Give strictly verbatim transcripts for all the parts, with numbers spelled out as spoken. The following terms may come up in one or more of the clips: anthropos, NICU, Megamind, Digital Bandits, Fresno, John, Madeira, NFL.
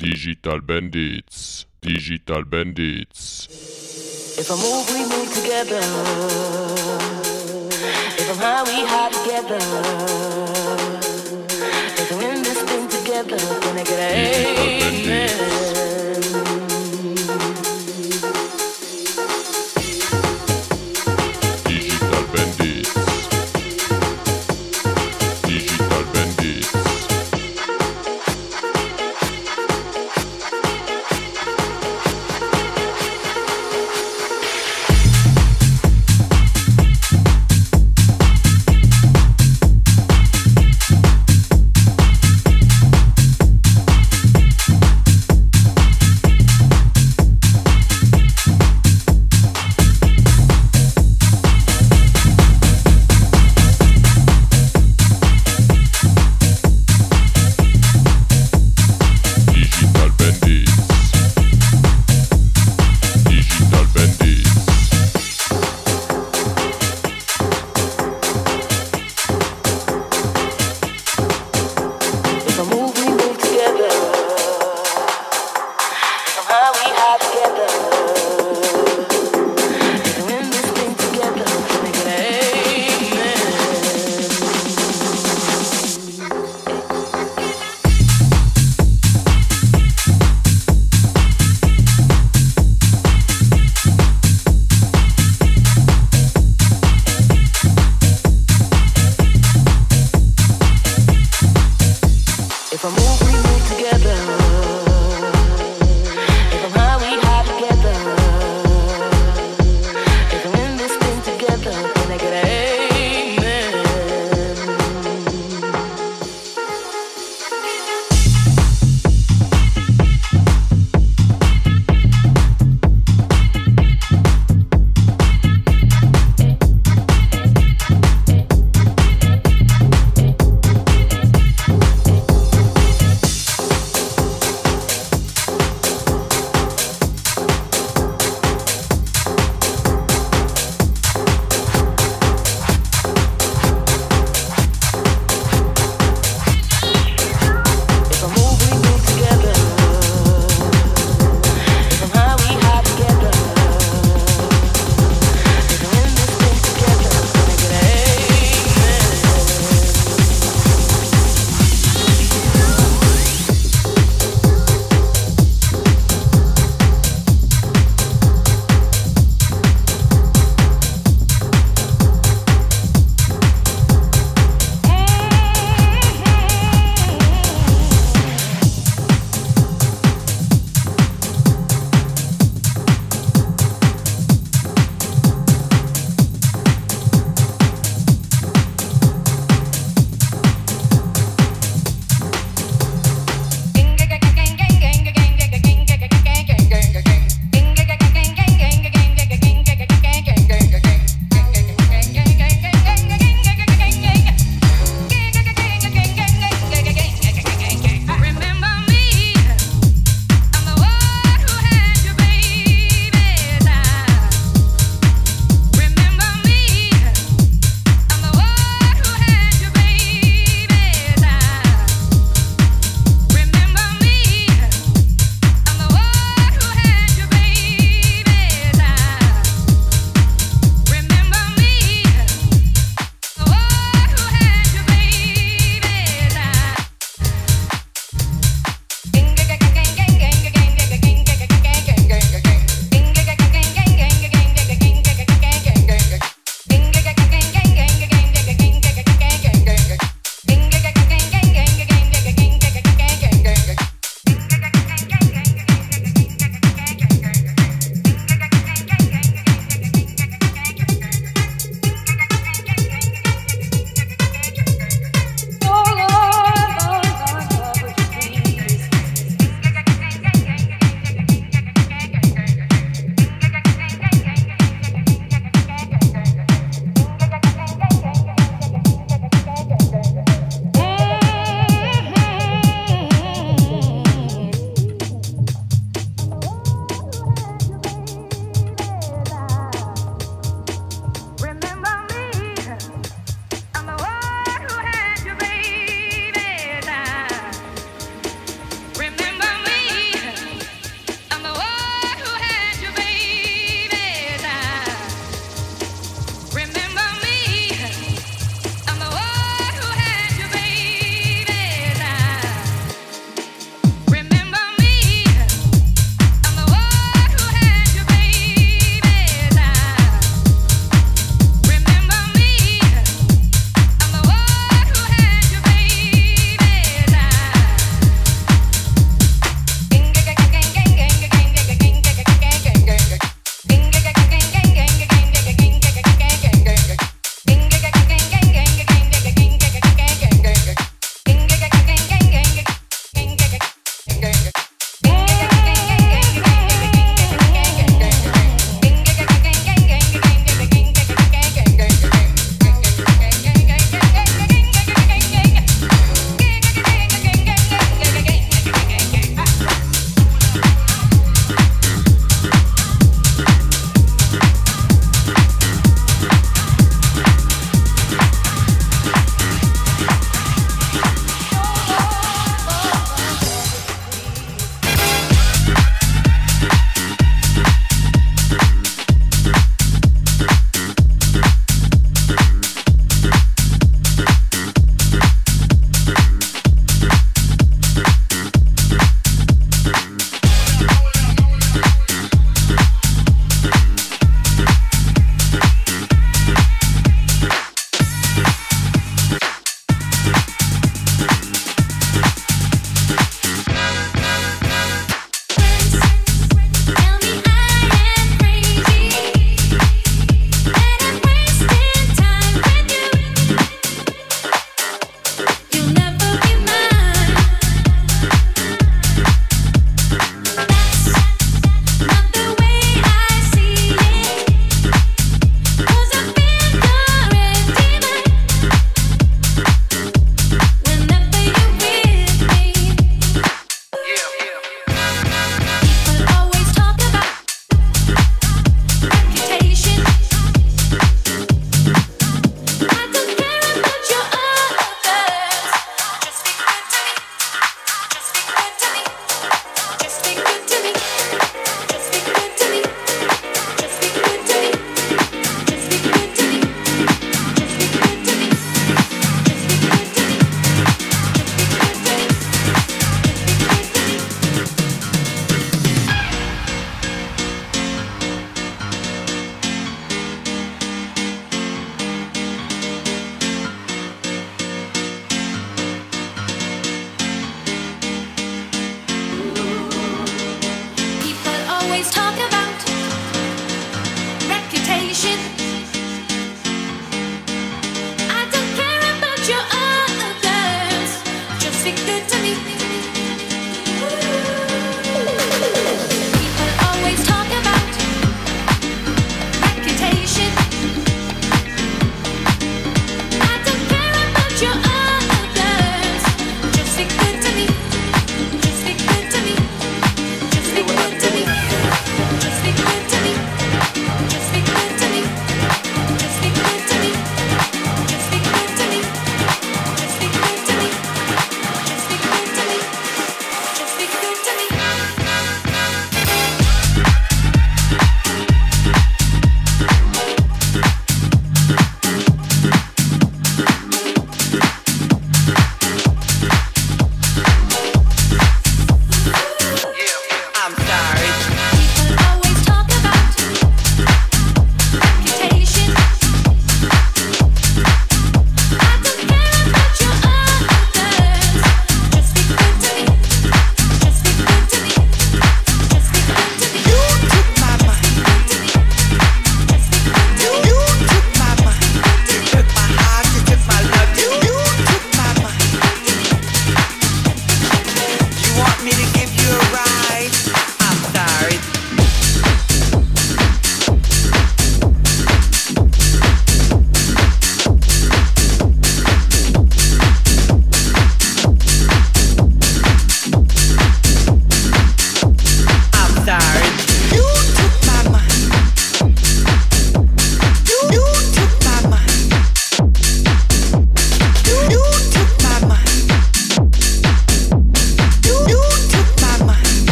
Digital Bandits, Digital Bandits. If I move, we move together. If I'm high, we high together. If I'm in this thing together, can I get an amen?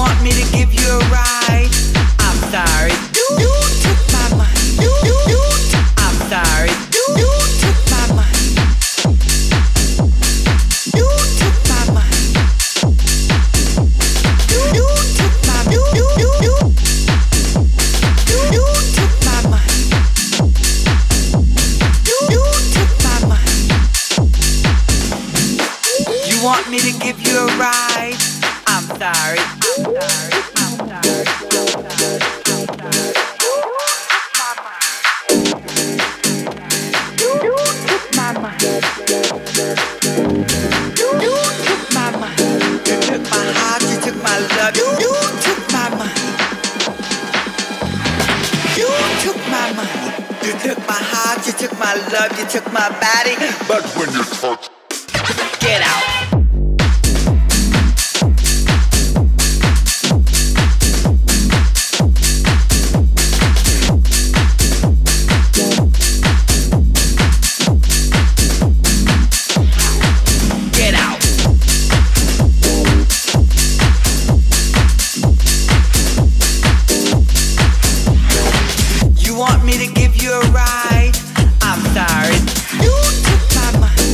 want me to give you a ride? I'm sorry, you, you took my money. You, you, you took. I'm sorry, you, you took my money. You took my money. You, you took my. You, you, you, you. You, you took my money. You, you took my money. You want me to give you a ride? I'm sorry. I'm sorry. You took my love, you took my body, but when you touch, get out. I'm sorry. You took my money.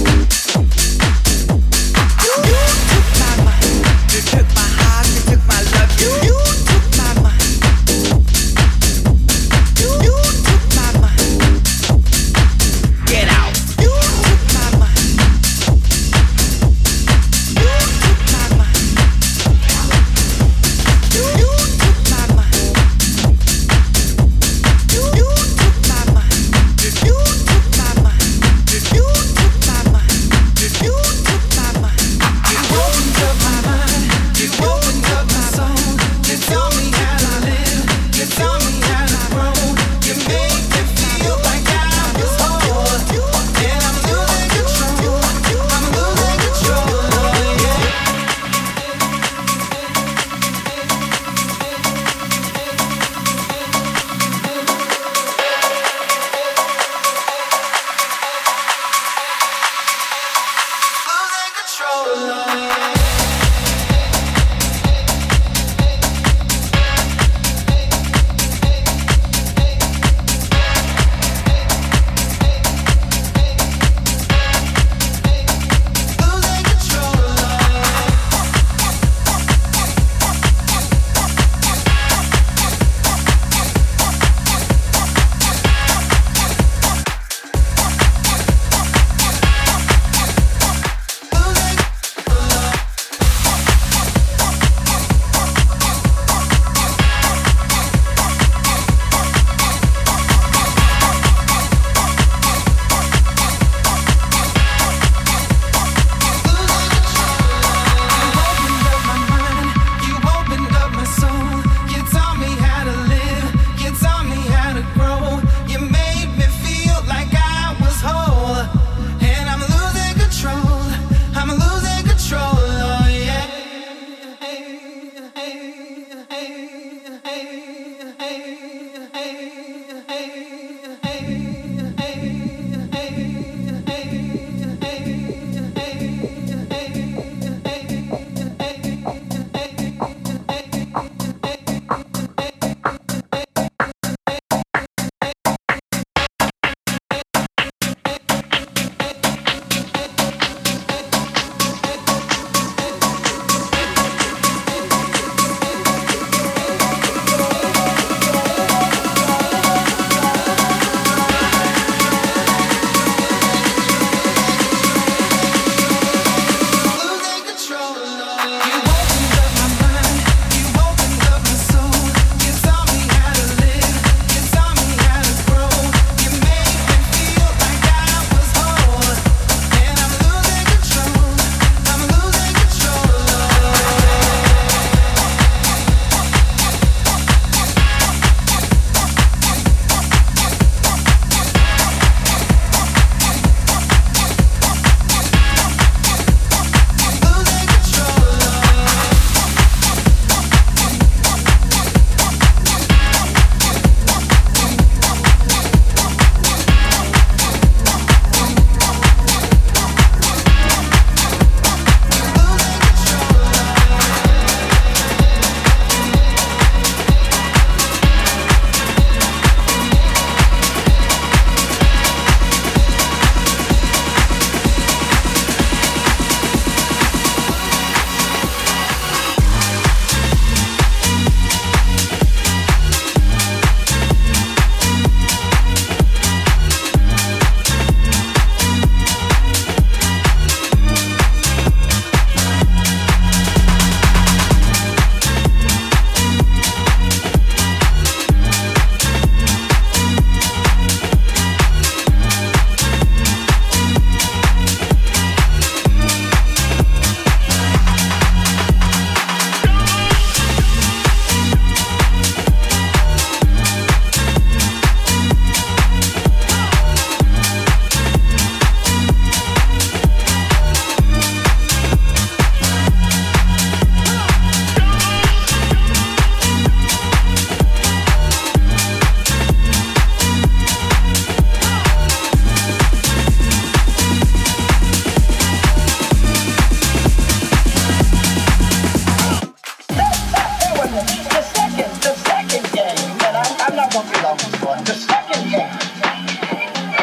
The second, the second game, and I'm, I'm not going to be long with this one, the second game.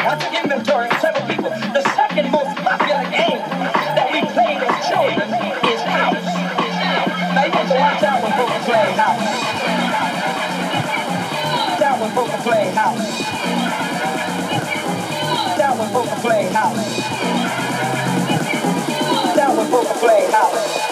Once again, inventory of several people, the second most popular game that we played as children is house. Now you have to watch out when folks are playing house. Watch out when folks are playing house. Watch out when folks are playing house. Watch out when folks are playing house.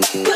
Yeah.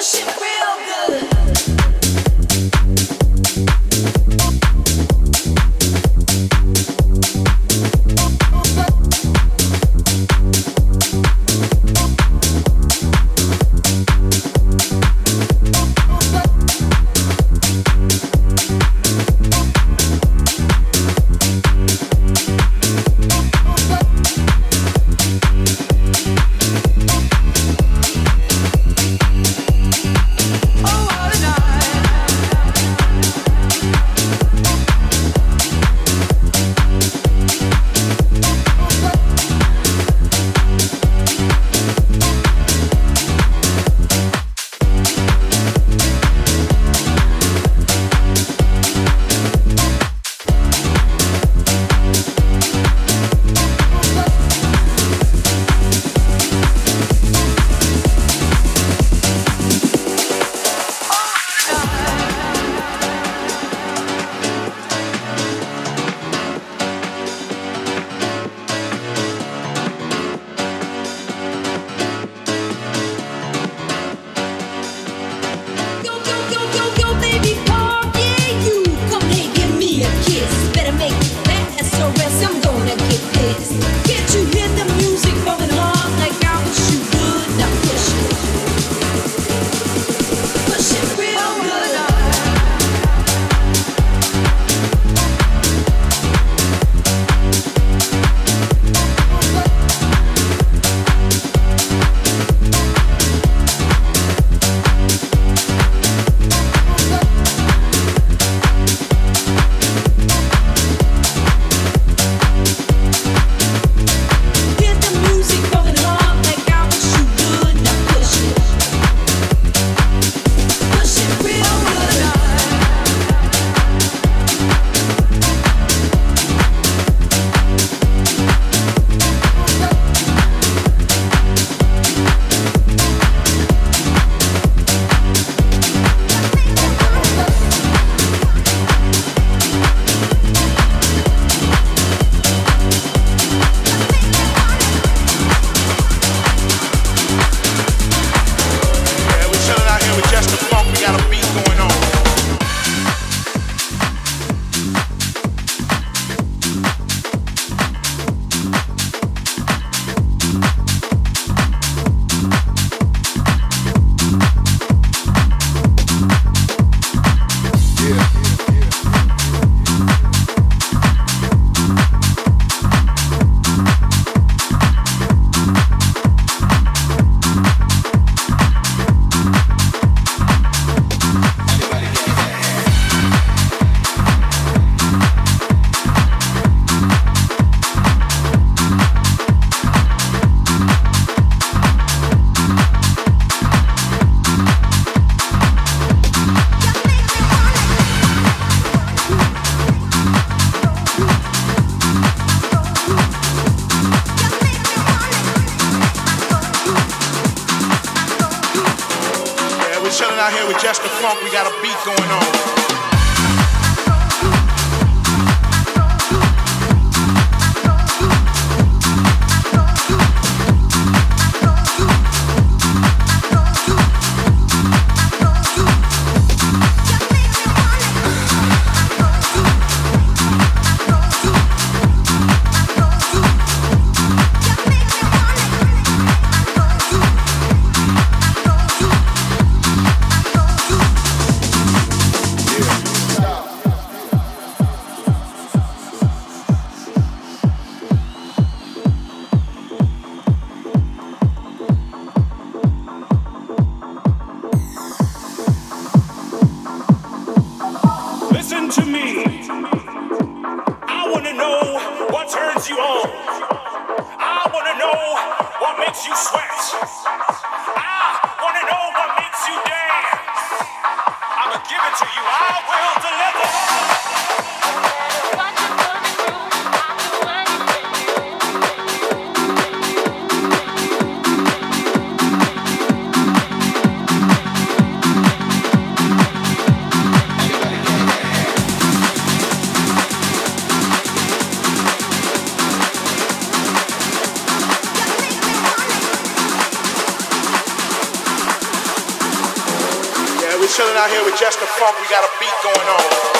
chilling out here with Just the Funk. We got a beat going on.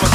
One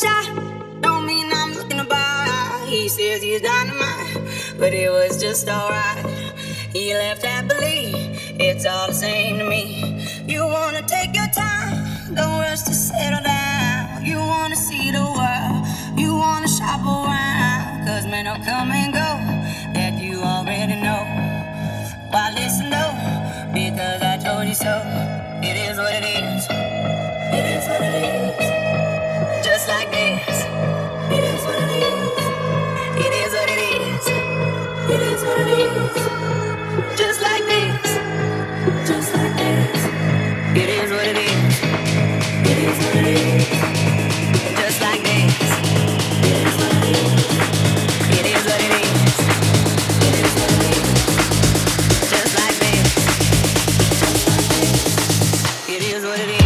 shot, don't mean I'm looking to buy. He says he's dynamite, but it was just alright. He left happily, it's all the same to me. You wanna take your time, don't rush to settle down. You wanna see the world, you wanna shop around. Cause men will come and go, that you already know. Why listen though, because I told you so. It is what it is, it is what it is. Just like this, it is what it is. It is what it is, it is what it is. Just like this, just like this. It is what it is, it is what it is. Just like this, it is what it is. It is what it is, it is what it is. Just like this, just like this. It is what it is.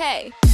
okay.